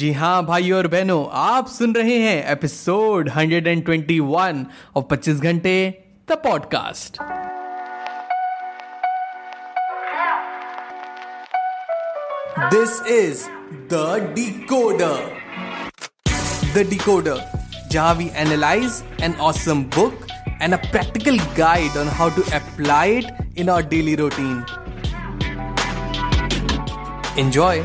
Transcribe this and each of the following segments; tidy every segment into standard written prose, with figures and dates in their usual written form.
जी हाँ भाई और बहनों, आप सुन रहे हैं एपिसोड 121 ऑफ 25 घंटे the podcast. This is the decoder. The decoder, जहां we analyse an awesome book and a practical guide on how to apply it in our daily routine. Enjoy.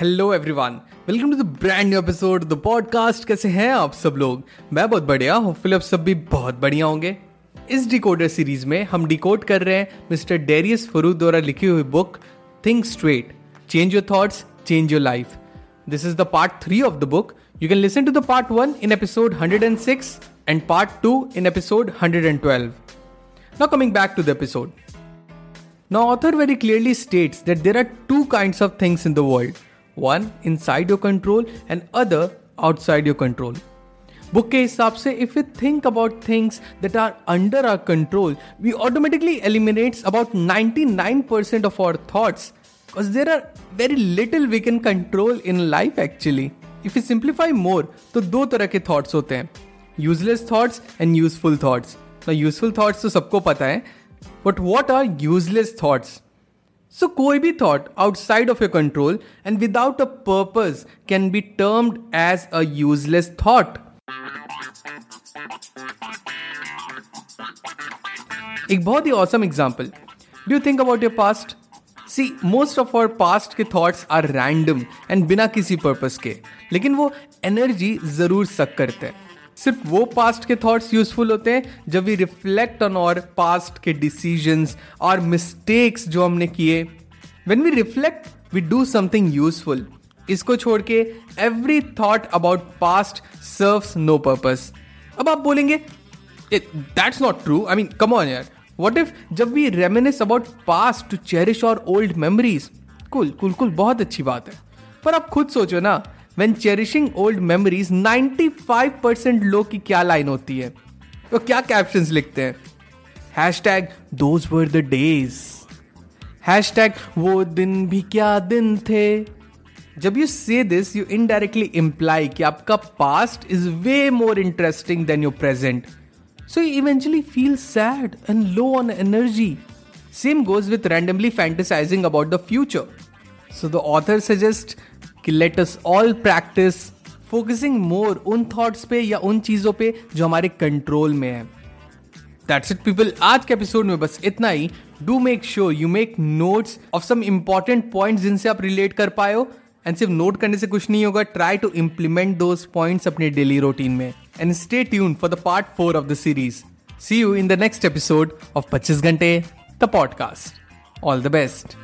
Hello everyone, welcome to the brand new episode the podcast. कैसे हैं आप सब लोग? मैं बहुत बढ़िया, hopefully आप सब भी बहुत बढ़िया होंगे। इस डिकोडर सीरीज में हम डिकोड कर रहे हैं मिस्टर डेरियस फरू द्वारा लिखी हुई book think straight, change your thoughts, change your life. This is the part 3 of the book. You can listen to the part 1 in episode 106 and part 2 in episode 112। Now coming back to the episode. Now author very clearly states that there are 2 kinds of things in the world, one inside your control and other outside your control. Book के हिसाब से if we think about things that are under our control, we automatically eliminates about 99% of our thoughts because there are very little we can control in life actually. If we simplify more, तो 2 तरह के thoughts होते हैं, useless thoughts and useful thoughts. Now useful thoughts तो सबको पता है, but what are useless thoughts? So, कोई भी thought outside of your control and without a purpose can be termed as a useless thought. एक बहुत ही awesome example. Do you think about your past? See, most of our past के thoughts are random and बिना किसी purpose के, लेकिन वो energy जरूर suck करते हैं। सिर्फ वो पास्ट के थॉट्स यूजफुल होते हैं जब we reflect on our past के डिसीजंस और मिस्टेक्स जो हमने किए। When we reflect we do something useful. इसको छोड़ के every thought about past serves no purpose. अब आप बोलेंगे that's not true, I mean come on यार, व्हाट इफ जब we reminisce about past to cherish our old memories. Cool cool cool, बहुत अच्छी बात है, पर आप खुद सोचो ना, When cherishing old memories, 95% लोग की क्या लाइन होती है, तो क्या कैप्शंस लिखते हैं? #, those were the days, # वो दिन भी क्या दिन थे। जब यू से दिस, यू इनडायरेक्टली इम्प्लाई कि आपका past is way more interesting than your present, so you eventually feel sad and low on energy. Same goes with randomly fantasising about the future. So the author suggest कि let us all practice focusing more उन thoughts पे या उन चीज़ों पे जो हमारे control में है। That's it people, आज के एपिसोड में बस इतना ही। Do make sure you make notes of some important points जिनसे आप relate कर पाए हो। And सिर्फ note करने से कुछ नहीं होगा, try to implement those points अपने daily routine में। And stay tuned for the part 4 of the series. See you in the next episode of 25 घंटे the podcast. All the best.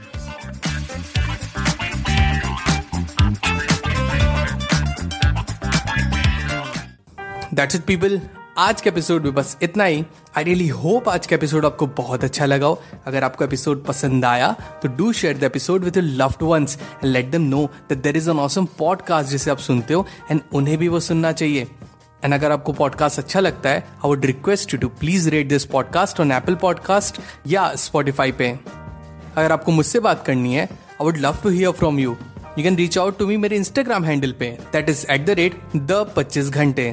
That's it people, आज के episode में बस इतना ही। I really hope आज का एपिसोड आपको बहुत अच्छा लगा हो। अगर आपको एपिसोड पसंद आया तो do share the episode with your loved ones and let them know that there is an awesome podcast जिसे आप सुनते हो एंड उन्हें भी वो सुनना चाहिए। एंड अगर आपको पॉडकास्ट अच्छा लगता है, I would request you to please rate this podcast on Apple podcast या स्पॉटिफाई पे। अगर आपको मुझसे बात करनी है, I would love to hear from you. You can reach out to me मेरे इंस्टाग्राम हैंडल पे, दैट इज @the25घंटे।